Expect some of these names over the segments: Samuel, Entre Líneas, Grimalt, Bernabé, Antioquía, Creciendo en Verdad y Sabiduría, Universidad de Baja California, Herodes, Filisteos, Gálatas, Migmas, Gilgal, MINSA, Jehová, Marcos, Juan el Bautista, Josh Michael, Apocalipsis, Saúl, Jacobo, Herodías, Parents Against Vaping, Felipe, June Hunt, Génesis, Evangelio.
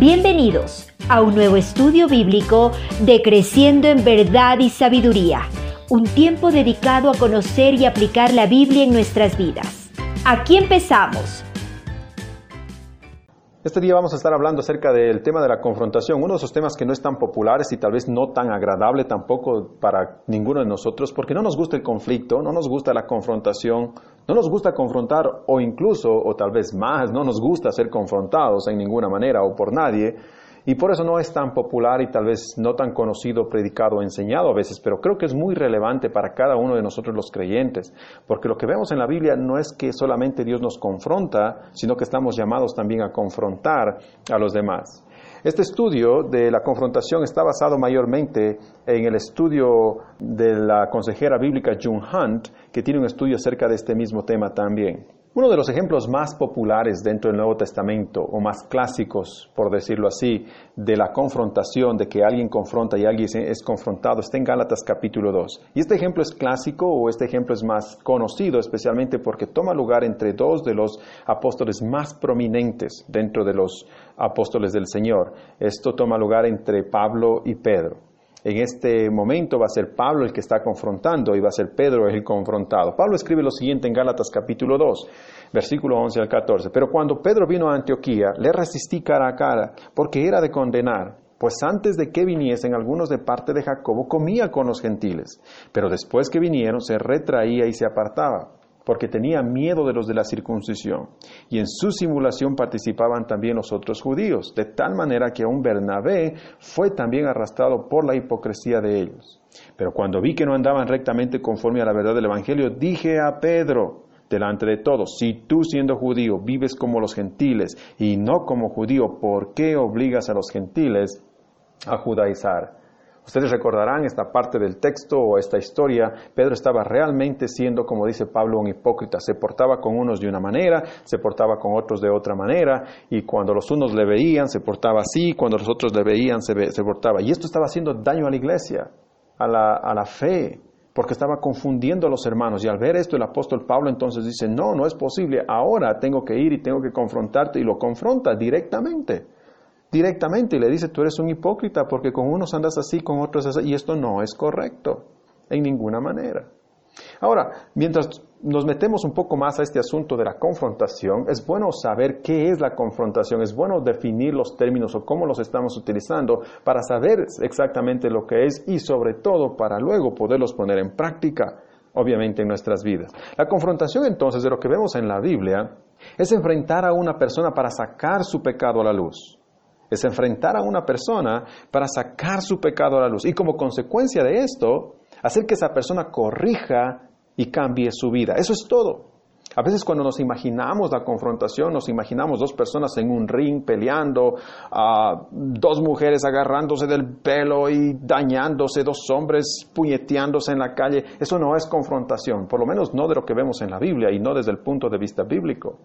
Bienvenidos a un nuevo estudio bíblico de Creciendo en Verdad y Sabiduría, un tiempo dedicado a conocer y aplicar la Biblia en nuestras vidas. Aquí empezamos. Este día vamos a estar hablando acerca del tema de la confrontación, uno de esos temas que no es tan populares y tal vez no tan agradable tampoco para ninguno de nosotros, porque no nos gusta el conflicto, no nos gusta la confrontación, no nos gusta confrontar o incluso, o tal vez más, no nos gusta ser confrontados en ninguna manera o por nadie, y por eso no es tan popular y tal vez no tan conocido, predicado o enseñado a veces, pero creo que es muy relevante para cada uno de nosotros los creyentes, porque lo que vemos en la Biblia no es que solamente Dios nos confronta, sino que estamos llamados también a confrontar a los demás. Este estudio de la confrontación está basado mayormente en el estudio de la consejera bíblica June Hunt, que tiene un estudio acerca de este mismo tema también. Uno de los ejemplos más populares dentro del Nuevo Testamento, o más clásicos, por decirlo así, de la confrontación, de que alguien confronta y alguien es confrontado, está en Gálatas capítulo 2. Y este ejemplo es clásico, o este ejemplo es más conocido, especialmente porque toma lugar entre dos de los apóstoles más prominentes dentro de los apóstoles del Señor. Esto toma lugar entre Pablo y Pedro. En este momento va a ser Pablo el que está confrontando y va a ser Pedro el confrontado. Pablo escribe lo siguiente en Gálatas capítulo 2, versículo 11 al 14. Pero cuando Pedro vino a Antioquía, le resistí cara a cara, porque era de condenar. Pues antes de que viniesen algunos de parte de Jacobo, comía con los gentiles. Pero después que vinieron, se retraía y se apartaba, porque tenía miedo de los de la circuncisión, y en su simulación participaban también los otros judíos, de tal manera que aún Bernabé fue también arrastrado por la hipocresía de ellos. Pero cuando vi que no andaban rectamente conforme a la verdad del Evangelio, dije a Pedro, delante de todos, si tú siendo judío vives como los gentiles y no como judío, ¿por qué obligas a los gentiles a judaizar? Ustedes recordarán esta parte del texto o esta historia. Pedro estaba realmente siendo, como dice Pablo, un hipócrita. Se portaba con unos de una manera, se portaba con otros de otra manera, y cuando los unos le veían, se portaba así, cuando los otros le veían, se portaba. Y esto estaba haciendo daño a la iglesia, a la fe, porque estaba confundiendo a los hermanos. Y al ver esto, el apóstol Pablo entonces dice, no es posible, ahora tengo que ir y tengo que confrontarte, y lo confronta directamente, y le dice, tú eres un hipócrita porque con unos andas así, con otros así, y esto no es correcto, en ninguna manera. Ahora, mientras nos metemos un poco más a este asunto de la confrontación, es bueno saber qué es la confrontación, es bueno definir los términos o cómo los estamos utilizando para saber exactamente lo que es y sobre todo para luego poderlos poner en práctica, obviamente en nuestras vidas. La confrontación entonces de lo que vemos en la Biblia es enfrentar a una persona para sacar su pecado a la luz. Es enfrentar a una persona para sacar su pecado a la luz. Y como consecuencia de esto, hacer que esa persona corrija y cambie su vida. Eso es todo. A veces cuando nos imaginamos la confrontación, nos imaginamos dos personas en un ring peleando, dos mujeres agarrándose del pelo y dañándose, dos hombres puñeteándose en la calle. Eso no es confrontación, por lo menos no de lo que vemos en la Biblia y no desde el punto de vista bíblico.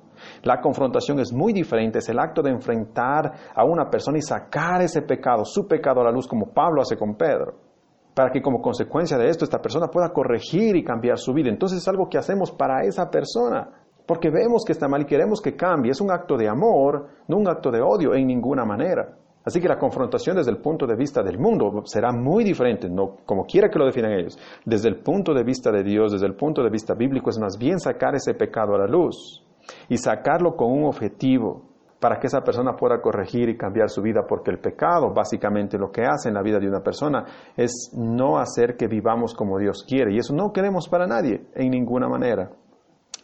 La confrontación es muy diferente, es el acto de enfrentar a una persona y sacar ese pecado, su pecado a la luz, como Pablo hace con Pedro, para que como consecuencia de esto, esta persona pueda corregir y cambiar su vida. Entonces es algo que hacemos para esa persona, porque vemos que está mal y queremos que cambie. Es un acto de amor, no un acto de odio en ninguna manera. Así que la confrontación desde el punto de vista del mundo será muy diferente, no como quiera que lo definan ellos. Desde el punto de vista de Dios, desde el punto de vista bíblico, es más bien sacar ese pecado a la luz y sacarlo con un objetivo, para que esa persona pueda corregir y cambiar su vida, porque el pecado básicamente lo que hace en la vida de una persona es no hacer que vivamos como Dios quiere, y eso no queremos para nadie, en ninguna manera.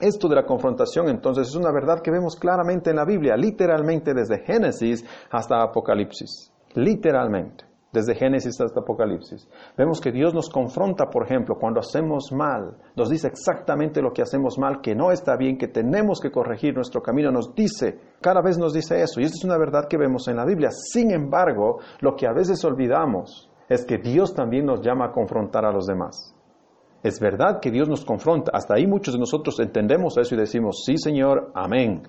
Esto de la confrontación entonces es una verdad que vemos claramente en la Biblia, literalmente desde Génesis hasta Apocalipsis, literalmente. Desde Génesis hasta Apocalipsis. Vemos que Dios nos confronta, por ejemplo, cuando hacemos mal. Nos dice exactamente lo que hacemos mal, que no está bien, que tenemos que corregir nuestro camino. Nos dice, cada vez nos dice eso. Y esta es una verdad que vemos en la Biblia. Sin embargo, lo que a veces olvidamos es que Dios también nos llama a confrontar a los demás. Es verdad que Dios nos confronta. Hasta ahí muchos de nosotros entendemos eso y decimos, sí, Señor, amén.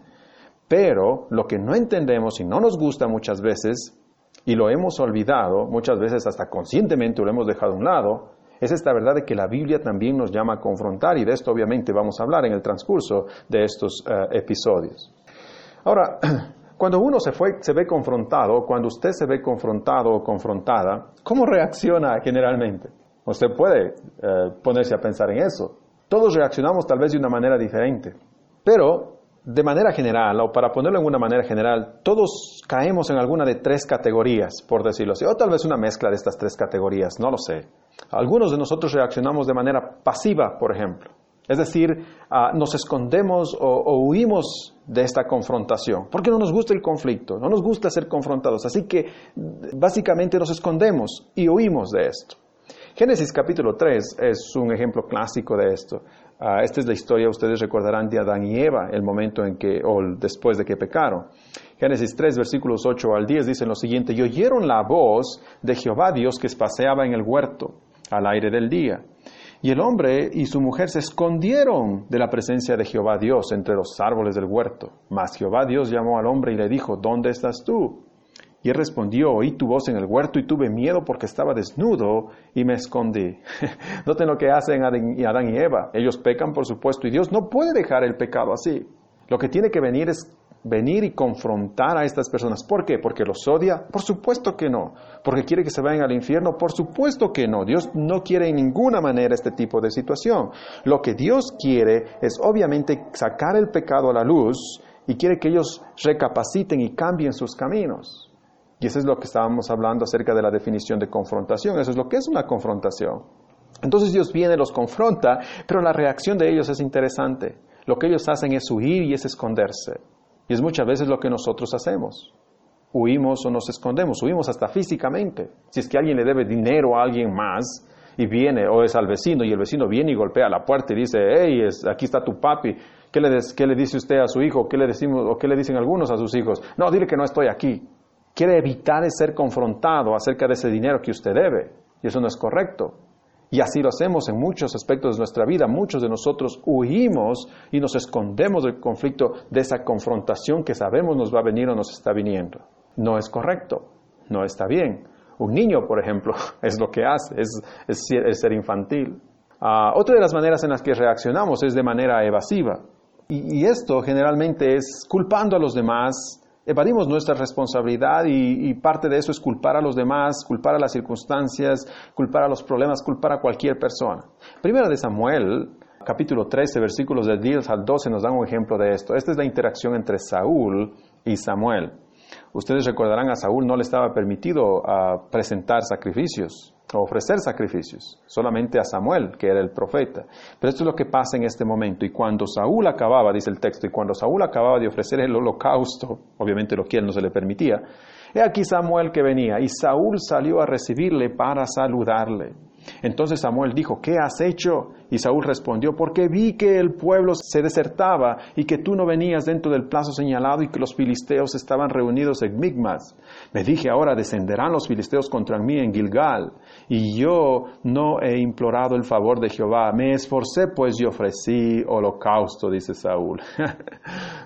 Pero lo que no entendemos y no nos gusta muchas veces, y lo hemos olvidado, muchas veces hasta conscientemente lo hemos dejado a un lado, es esta verdad de que la Biblia también nos llama a confrontar, y de esto obviamente vamos a hablar en el transcurso de estos episodios. Ahora, Cuando uno se ve confrontado, cuando usted se ve confrontado o confrontada, ¿cómo reacciona generalmente? Usted puede ponerse a pensar en eso. Todos reaccionamos tal vez de una manera diferente, pero de manera general, o para ponerlo en una manera general, todos caemos en alguna de tres categorías, por decirlo así, o tal vez una mezcla de estas tres categorías, no lo sé. Algunos de nosotros reaccionamos de manera pasiva, por ejemplo. Es decir, nos escondemos o huimos de esta confrontación, porque no nos gusta el conflicto, no nos gusta ser confrontados, así que básicamente nos escondemos y huimos de esto. Génesis capítulo 3 es un ejemplo clásico de esto. Esta es la historia, ustedes recordarán, de Adán y Eva, el momento en que, o después de que pecaron. Génesis 3, versículos 8 al 10, dicen lo siguiente: y oyeron la voz de Jehová Dios que paseaba en el huerto al aire del día. Y el hombre y su mujer se escondieron de la presencia de Jehová Dios entre los árboles del huerto. Mas Jehová Dios llamó al hombre y le dijo: ¿dónde estás tú? Y él respondió: oí tu voz en el huerto y tuve miedo porque estaba desnudo y me escondí. Noten lo que hacen Adán y Eva. Ellos pecan, por supuesto, y Dios no puede dejar el pecado así. Lo que tiene que venir es venir y confrontar a estas personas. ¿Por qué? ¿Porque los odia? Por supuesto que no. ¿Porque quiere que se vayan al infierno? Por supuesto que no. Dios no quiere en ninguna manera este tipo de situación. Lo que Dios quiere es obviamente sacar el pecado a la luz y quiere que ellos recapaciten y cambien sus caminos. Y eso es lo que estábamos hablando acerca de la definición de confrontación. Eso es lo que es una confrontación. Entonces Dios viene, los confronta, pero la reacción de ellos es interesante. Lo que ellos hacen es huir y es esconderse. Y es muchas veces lo que nosotros hacemos. Huimos o nos escondemos, huimos hasta físicamente. Si es que alguien le debe dinero a alguien más y viene, o es al vecino, y el vecino viene y golpea la puerta y dice: hey, aquí está tu papi, ¿qué le dice usted a su hijo? ¿Qué le decimos, o qué le dicen algunos a sus hijos? No, dile que no estoy aquí. Quiere evitar ser confrontado acerca de ese dinero que usted debe, y eso no es correcto. Y así lo hacemos en muchos aspectos de nuestra vida. Muchos de nosotros huimos y nos escondemos del conflicto, de esa confrontación que sabemos nos va a venir o nos está viniendo. No es correcto, no está bien. Un niño, por ejemplo, es lo que hace, es ser infantil. Otra de las maneras en las que reaccionamos es de manera evasiva. Y esto generalmente es culpando a los demás. Evadimos nuestra responsabilidad y parte de eso es culpar a los demás, culpar a las circunstancias, culpar a los problemas, culpar a cualquier persona. Primera de Samuel, capítulo 13, versículos del 10 al 12, nos dan un ejemplo de esto. Esta es la interacción entre Saúl y Samuel. Ustedes recordarán, a Saúl no le estaba permitido presentar sacrificios o ofrecer sacrificios, solamente a Samuel, que era el profeta. Pero esto es lo que pasa en este momento. Y cuando Saúl acababa, dice el texto, y cuando Saúl acababa de ofrecer el holocausto, obviamente lo que él no se le permitía, he aquí Samuel que venía, y Saúl salió a recibirle para saludarle. Entonces Samuel dijo: ¿qué has hecho? Y Saúl respondió: porque vi que el pueblo se desertaba y que tú no venías dentro del plazo señalado y que los filisteos estaban reunidos en Migmas. Me dije: ahora descenderán los filisteos contra mí en Gilgal, y yo no he implorado el favor de Jehová. Me esforcé pues y ofrecí holocausto, dice Saúl.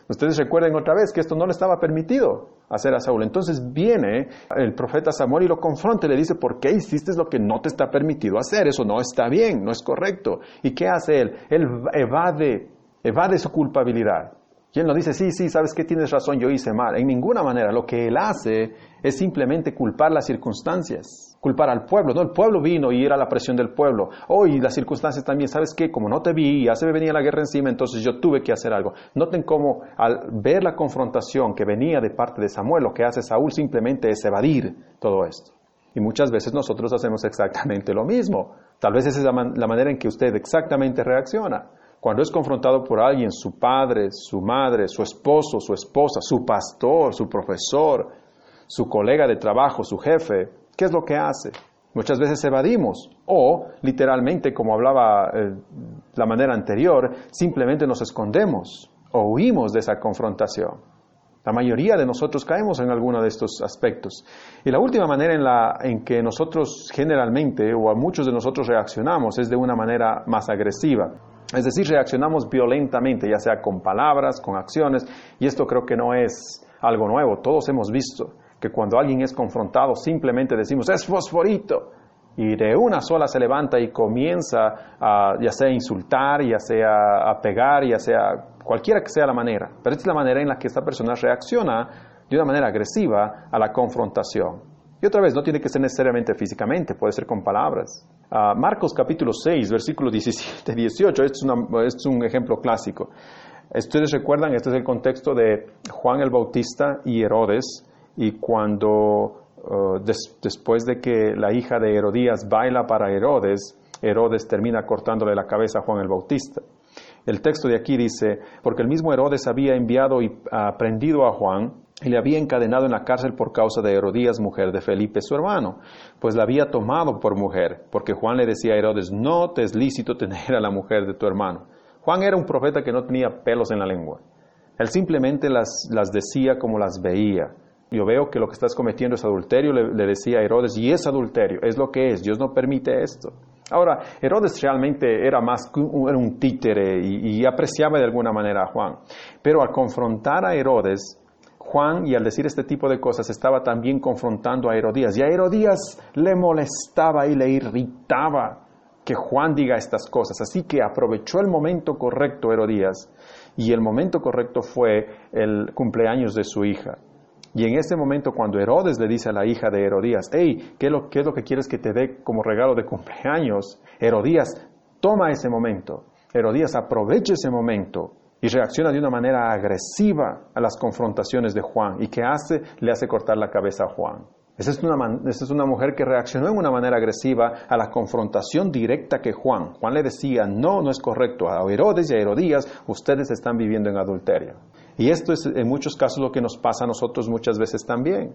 Ustedes recuerden otra vez que esto no le estaba permitido hacer a Saúl. Entonces viene el profeta Samuel y lo confronta y le dice: ¿por qué hiciste lo que no te está permitido hacer? Eso no está bien, no es correcto. ¿Y qué hace él? Él evade su culpabilidad. Y él no dice: sí, sabes que tienes razón, yo hice mal. En ninguna manera. Lo que él hace es simplemente culpar las circunstancias, culpar al pueblo. No, el pueblo vino y era la presión del pueblo. Y las circunstancias también, ¿sabes qué? Como no te vi, ya se me venía la guerra encima, entonces yo tuve que hacer algo. Noten cómo al ver la confrontación que venía de parte de Samuel, lo que hace Saúl simplemente es evadir todo esto. Y muchas veces nosotros hacemos exactamente lo mismo. Tal vez esa es la manera en que usted exactamente reacciona. Cuando es confrontado por alguien, su padre, su madre, su esposo, su esposa, su pastor, su profesor, su colega de trabajo, su jefe, ¿qué es lo que hace? Muchas veces evadimos o, literalmente, como hablaba la manera anterior, simplemente nos escondemos o huimos de esa confrontación. La mayoría de nosotros caemos en alguno de estos aspectos. Y la última manera en que nosotros generalmente, o a muchos de nosotros, reaccionamos es de una manera más agresiva. Es decir, reaccionamos violentamente, ya sea con palabras, con acciones, y esto creo que no es algo nuevo. Todos hemos visto que cuando alguien es confrontado, simplemente decimos: ¡es fosforito! Y de una sola se levanta y comienza a, ya sea insultar, ya sea a pegar, ya sea cualquiera que sea la manera. Pero esta es la manera en la que esta persona reacciona de una manera agresiva a la confrontación. Y otra vez, no tiene que ser necesariamente físicamente, puede ser con palabras. Marcos capítulo 6, versículos 17-18, es un ejemplo clásico. Ustedes recuerdan, este es el contexto de Juan el Bautista y Herodes, y cuando después de que la hija de Herodías baila para Herodes, Herodes termina cortándole la cabeza a Juan el Bautista. El texto de aquí dice, porque el mismo Herodes había enviado y prendido a Juan, y le había encadenado en la cárcel por causa de Herodías, mujer de Felipe, su hermano, pues la había tomado por mujer, porque Juan le decía a Herodes, no te es lícito tener a la mujer de tu hermano. Juan era un profeta que no tenía pelos en la lengua. Él simplemente las decía como las veía. Yo veo que lo que estás cometiendo es adulterio, le decía a Herodes, y es adulterio, es lo que es, Dios no permite esto. Ahora, Herodes realmente era más un títere y apreciaba de alguna manera a Juan. Pero al confrontar a Herodes, Juan, y al decir este tipo de cosas, estaba también confrontando a Herodías. Y a Herodías le molestaba y le irritaba que Juan diga estas cosas. Así que aprovechó el momento correcto Herodías, y el momento correcto fue el cumpleaños de su hija. Y en ese momento, cuando Herodes le dice a la hija de Herodías, hey, ¿qué es lo que quieres que te dé como regalo de cumpleaños? Herodías toma ese momento. Herodías aprovecha ese momento y reacciona de una manera agresiva a las confrontaciones de Juan. ¿Y qué hace? Le hace cortar la cabeza a Juan. Esa es una mujer que reaccionó en una manera agresiva a la confrontación directa que Juan. Juan le decía, no es correcto. A Herodes y a Herodías, ustedes están viviendo en adulterio. Y esto es en muchos casos lo que nos pasa a nosotros muchas veces también.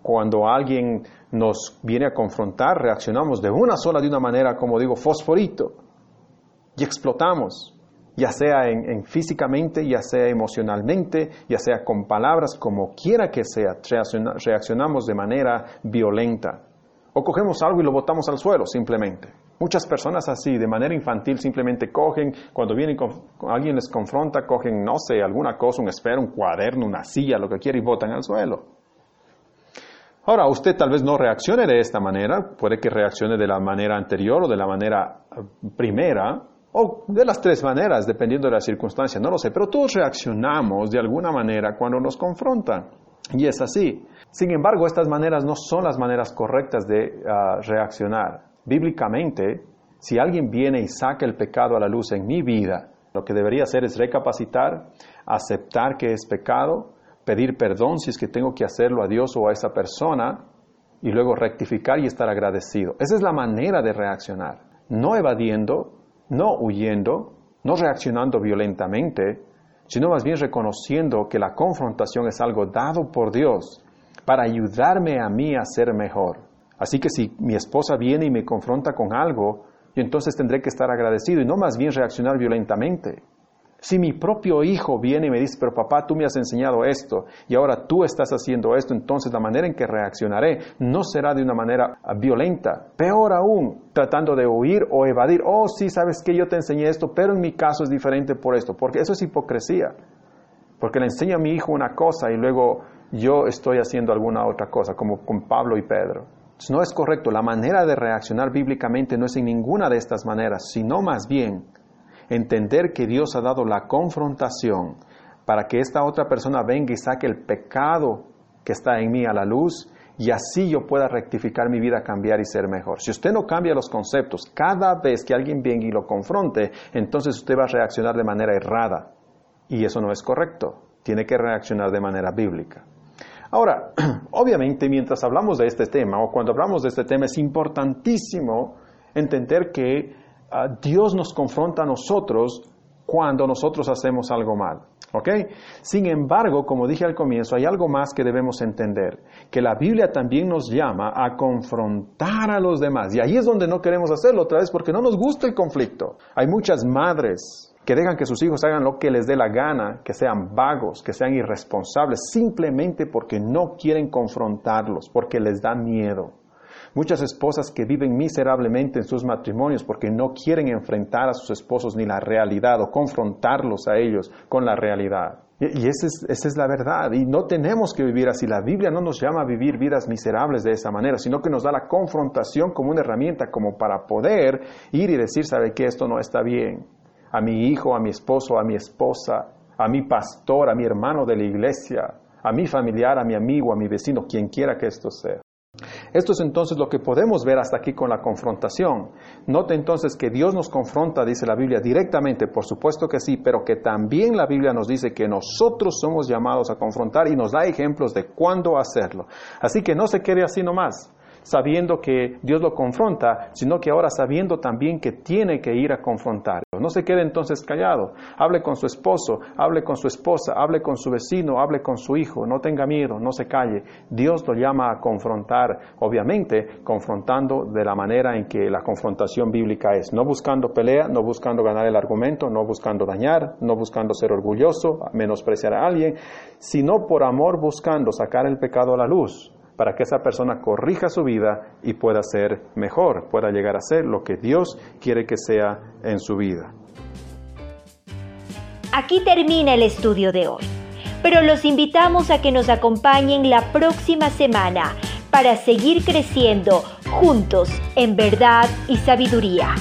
Cuando alguien nos viene a confrontar, reaccionamos de una manera, como digo, fosforito. Y explotamos, ya sea físicamente, ya sea emocionalmente, ya sea con palabras, como quiera que sea, reaccionamos de manera violenta. O cogemos algo y lo botamos al suelo, simplemente. Muchas personas así, de manera infantil, simplemente cogen, cuando vienen alguien les confronta, cogen, no sé, alguna cosa, un esfero, un cuaderno, una silla, lo que quiera, y botan al suelo. Ahora, usted tal vez no reaccione de esta manera, puede que reaccione de la manera anterior o de la manera primera, o de las tres maneras, dependiendo de la circunstancia, no lo sé, pero todos reaccionamos de alguna manera cuando nos confrontan, y es así. Sin embargo, estas maneras no son las maneras correctas de reaccionar. Bíblicamente, si alguien viene y saca el pecado a la luz en mi vida, lo que debería hacer es recapacitar, aceptar que es pecado, pedir perdón si es que tengo que hacerlo a Dios o a esa persona, y luego rectificar y estar agradecido. Esa es la manera de reaccionar, no evadiendo, no huyendo, no reaccionando violentamente, sino más bien reconociendo que la confrontación es algo dado por Dios para ayudarme a mí a ser mejor. Así que si mi esposa viene y me confronta con algo, yo entonces tendré que estar agradecido y no más bien reaccionar violentamente. Si mi propio hijo viene y me dice, pero papá, tú me has enseñado esto y ahora tú estás haciendo esto, entonces la manera en que reaccionaré no será de una manera violenta. Peor aún, tratando de huir o evadir. Oh, sí, sabes que yo te enseñé esto, pero en mi caso es diferente por esto. Porque eso es hipocresía. Porque le enseño a mi hijo una cosa y luego yo estoy haciendo alguna otra cosa, como con Pablo y Pedro. Entonces, no es correcto. La manera de reaccionar bíblicamente no es en ninguna de estas maneras, sino más bien entender que Dios ha dado la confrontación para que esta otra persona venga y saque el pecado que está en mí a la luz y así yo pueda rectificar mi vida, cambiar y ser mejor. Si usted no cambia los conceptos, cada vez que alguien venga y lo confronte, entonces usted va a reaccionar de manera errada. Y eso no es correcto. Tiene que reaccionar de manera bíblica. Ahora, obviamente, mientras hablamos de este tema o cuando hablamos de este tema, es importantísimo entender que Dios nos confronta a nosotros cuando nosotros hacemos algo mal, ¿ok? Sin embargo, como dije al comienzo, hay algo más que debemos entender, que la Biblia también nos llama a confrontar a los demás, y ahí es donde no queremos hacerlo otra vez porque no nos gusta el conflicto. Hay muchas madres que dejan que sus hijos hagan lo que les dé la gana, que sean vagos, que sean irresponsables, simplemente porque no quieren confrontarlos, porque les da miedo. Muchas esposas que viven miserablemente en sus matrimonios porque no quieren enfrentar a sus esposos ni la realidad o confrontarlos a ellos con la realidad. Y esa es la verdad. Y no tenemos que vivir así. La Biblia no nos llama a vivir vidas miserables de esa manera, sino que nos da la confrontación como una herramienta como para poder ir y decir, ¿sabe qué? Esto no está bien. A mi hijo, a mi esposo, a mi esposa, a mi pastor, a mi hermano de la iglesia, a mi familiar, a mi amigo, a mi vecino, quien quiera que esto sea. Esto es entonces lo que podemos ver hasta aquí con la confrontación. Note entonces que Dios nos confronta, dice la Biblia, directamente, por supuesto que sí, pero que también la Biblia nos dice que nosotros somos llamados a confrontar y nos da ejemplos de cuándo hacerlo. Así que no se quede así nomás, sabiendo que Dios lo confronta, sino que ahora sabiendo también que tiene que ir a confrontarlo. No se quede entonces callado. Hable con su esposo, hable con su esposa, hable con su vecino, hable con su hijo. No tenga miedo, no se calle. Dios lo llama a confrontar, obviamente, confrontando de la manera en que la confrontación bíblica es. No buscando pelea, no buscando ganar el argumento, no buscando dañar, no buscando ser orgulloso, menospreciar a alguien, sino por amor buscando sacar el pecado a la luz, para que esa persona corrija su vida y pueda ser mejor, pueda llegar a ser lo que Dios quiere que sea en su vida. Aquí termina el estudio de hoy, pero los invitamos a que nos acompañen la próxima semana para seguir creciendo juntos en verdad y sabiduría.